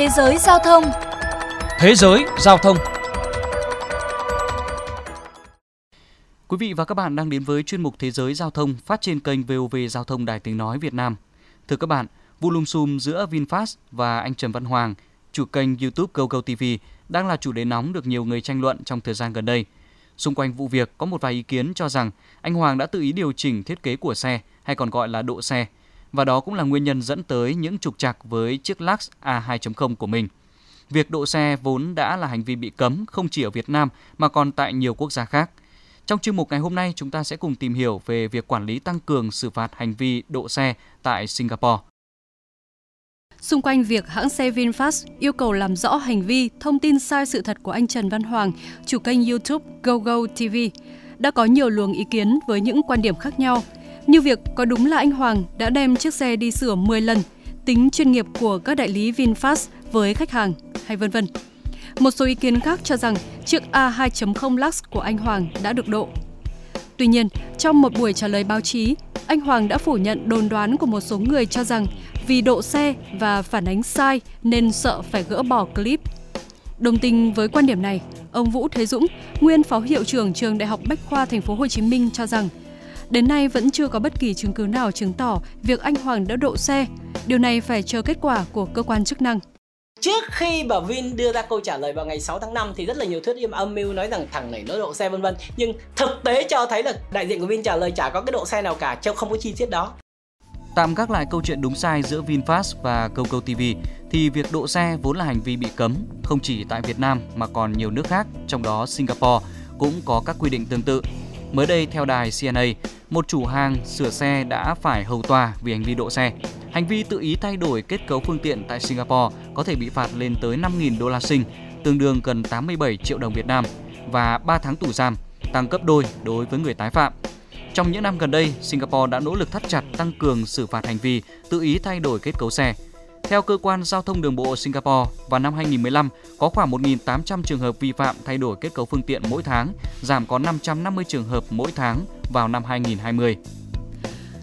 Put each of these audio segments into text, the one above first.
Thế giới giao thông. Thế giới giao thông. Quý vị và các bạn đang đến với chuyên mục Thế giới giao thông phát trên kênh VOV Giao thông Đài Tiếng nói Việt Nam. Thưa các bạn, vụ lùm xùm giữa VinFast và anh Trần Văn Hoàng, chủ kênh YouTube GoGo TV, đang là chủ đề nóng được nhiều người tranh luận trong thời gian gần đây. Xung quanh vụ việc có một vài ý kiến cho rằng anh Hoàng đã tự ý điều chỉnh thiết kế của xe hay còn gọi là độ xe, và đó cũng là nguyên nhân dẫn tới những trục trặc với chiếc Lux A2.0 của mình. Việc độ xe vốn đã là hành vi bị cấm không chỉ ở Việt Nam mà còn tại nhiều quốc gia khác. Trong chuyên mục ngày hôm nay, chúng ta sẽ cùng tìm hiểu về việc quản lý tăng cường xử phạt hành vi độ xe tại Singapore. Xung quanh việc hãng xe VinFast yêu cầu làm rõ hành vi, thông tin sai sự thật của anh Trần Văn Hoàng, chủ kênh YouTube GoGo TV, đã có nhiều luồng ý kiến với những quan điểm khác nhau. Như việc có đúng là anh Hoàng đã đem chiếc xe đi sửa 10 lần, tính chuyên nghiệp của các đại lý VinFast với khách hàng, hay vân vân. Một số ý kiến khác cho rằng chiếc A2.0 Lux của anh Hoàng đã được độ. Tuy nhiên, trong một buổi trả lời báo chí, anh Hoàng đã phủ nhận đồn đoán của một số người cho rằng vì độ xe và phản ánh sai nên sợ phải gỡ bỏ clip. Đồng tình với quan điểm này, ông Vũ Thế Dũng, nguyên phó hiệu trưởng trường Đại học Bách khoa Thành phố Hồ Chí Minh cho rằng đến nay vẫn chưa có bất kỳ chứng cứ nào chứng tỏ việc anh Hoàng đã độ xe. Điều này phải chờ kết quả của cơ quan chức năng. Trước khi bà Vin đưa ra câu trả lời vào ngày 6 tháng 5 thì rất là nhiều thuyết âm mưu nói rằng thằng này nó độ xe vân vân, nhưng thực tế cho thấy là đại diện của Vin trả lời chả có cái độ xe nào cả, chứ không có chi tiết đó. Tạm gác lại câu chuyện đúng sai giữa VinFast và GoGo TV thì việc độ xe vốn là hành vi bị cấm không chỉ tại Việt Nam mà còn nhiều nước khác, trong đó Singapore cũng có các quy định tương tự. Mới đây theo đài CNA, một chủ hàng sửa xe đã phải hầu tòa vì hành vi độ xe. Hành vi tự ý thay đổi kết cấu phương tiện tại Singapore có thể bị phạt lên tới 5.000 đô la Sing, tương đương gần 87 triệu đồng Việt Nam và 3 tháng tù giam, tăng gấp đôi đối với người tái phạm. Trong những năm gần đây, Singapore đã nỗ lực thắt chặt tăng cường xử phạt hành vi tự ý thay đổi kết cấu xe. Theo cơ quan giao thông đường bộ Singapore, vào năm 2015 có khoảng 1.800 trường hợp vi phạm thay đổi kết cấu phương tiện mỗi tháng, giảm có 550 trường hợp mỗi tháng vào năm 2020.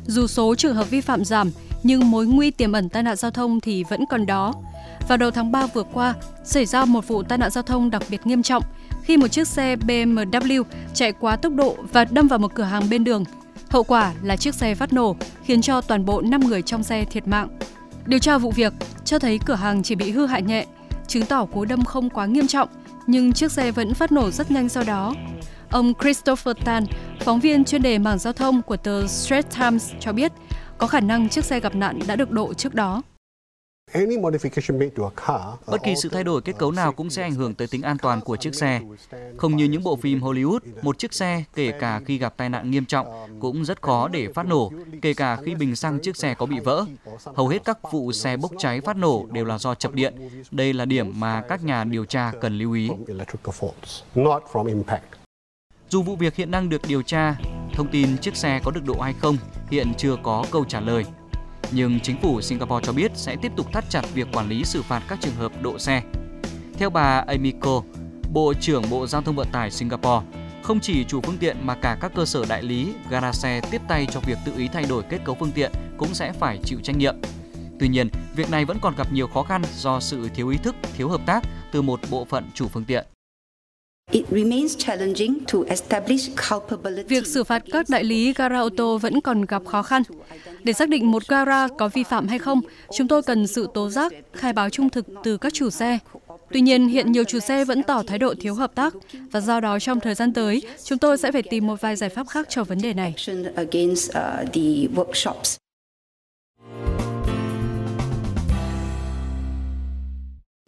Dù số trường hợp vi phạm giảm, nhưng mối nguy tiềm ẩn tai nạn giao thông thì vẫn còn đó. Vào đầu tháng 3 vừa qua, xảy ra một vụ tai nạn giao thông đặc biệt nghiêm trọng khi một chiếc xe BMW chạy quá tốc độ và đâm vào một cửa hàng bên đường. Hậu quả là chiếc xe phát nổ, khiến cho toàn bộ 5 người trong xe thiệt mạng. Điều tra vụ việc cho thấy cửa hàng chỉ bị hư hại nhẹ, chứng tỏ cú đâm không quá nghiêm trọng, nhưng chiếc xe vẫn phát nổ rất nhanh sau đó. Ông Christopher Tan, phóng viên chuyên đề mảng giao thông của The Straits Times cho biết, có khả năng chiếc xe gặp nạn đã được độ trước đó. Bất kỳ sự thay đổi kết cấu nào cũng sẽ ảnh hưởng tới tính an toàn của chiếc xe. Không như những bộ phim Hollywood, một chiếc xe kể cả khi gặp tai nạn nghiêm trọng cũng rất khó để phát nổ, kể cả khi bình xăng chiếc xe có bị vỡ. Hầu hết các vụ xe bốc cháy phát nổ đều là do chập điện. Đây là điểm mà các nhà điều tra cần lưu ý. Dù vụ việc hiện đang được điều tra, thông tin chiếc xe có được độ hay không hiện chưa có câu trả lời. Nhưng chính phủ Singapore cho biết sẽ tiếp tục thắt chặt việc quản lý xử phạt các trường hợp độ xe. Theo bà Emiko, Bộ trưởng Bộ Giao thông Vận tải Singapore, không chỉ chủ phương tiện mà cả các cơ sở đại lý, gara xe tiếp tay cho việc tự ý thay đổi kết cấu phương tiện cũng sẽ phải chịu trách nhiệm. Tuy nhiên, việc này vẫn còn gặp nhiều khó khăn do sự thiếu ý thức, thiếu hợp tác từ một bộ phận chủ phương tiện. Việc xử phạt các đại lý gara ô tô vẫn còn gặp khó khăn. Để xác định một gara có vi phạm hay không, chúng tôi cần sự tố giác, khai báo trung thực từ các chủ xe. Tuy nhiên, hiện nhiều chủ xe vẫn tỏ thái độ thiếu hợp tác, và do đó trong thời gian tới, chúng tôi sẽ phải tìm một vài giải pháp khác cho vấn đề này.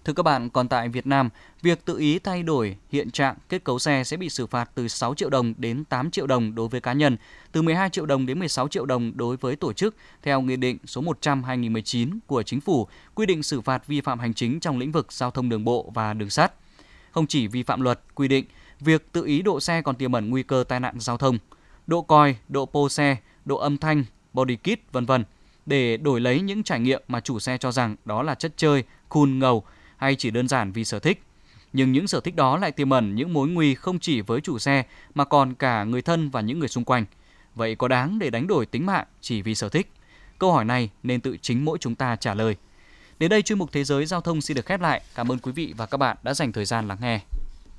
Thưa các bạn, còn tại Việt Nam, việc tự ý thay đổi hiện trạng kết cấu xe sẽ bị xử phạt từ 6 triệu đồng đến 8 triệu đồng đối với cá nhân, từ 12 triệu đồng đến 16 triệu đồng đối với tổ chức, theo Nghị định số 100/2019 của Chính phủ quy định xử phạt vi phạm hành chính trong lĩnh vực giao thông đường bộ và đường sắt. Không chỉ vi phạm luật quy định, việc tự ý độ xe còn tiềm ẩn nguy cơ tai nạn giao thông, độ còi, độ pô xe, độ âm thanh, body kit, v.v. để đổi lấy những trải nghiệm mà chủ xe cho rằng đó là chất chơi, cool ngầu, hay chỉ đơn giản vì sở thích. Nhưng những sở thích đó lại tiềm ẩn những mối nguy không chỉ với chủ xe mà còn cả người thân và những người xung quanh. Vậy có đáng để đánh đổi tính mạng chỉ vì sở thích? Câu hỏi này nên tự chính mỗi chúng ta trả lời. Đến đây chuyên mục Thế giới Giao thông xin được khép lại. Cảm ơn quý vị và các bạn đã dành thời gian lắng nghe.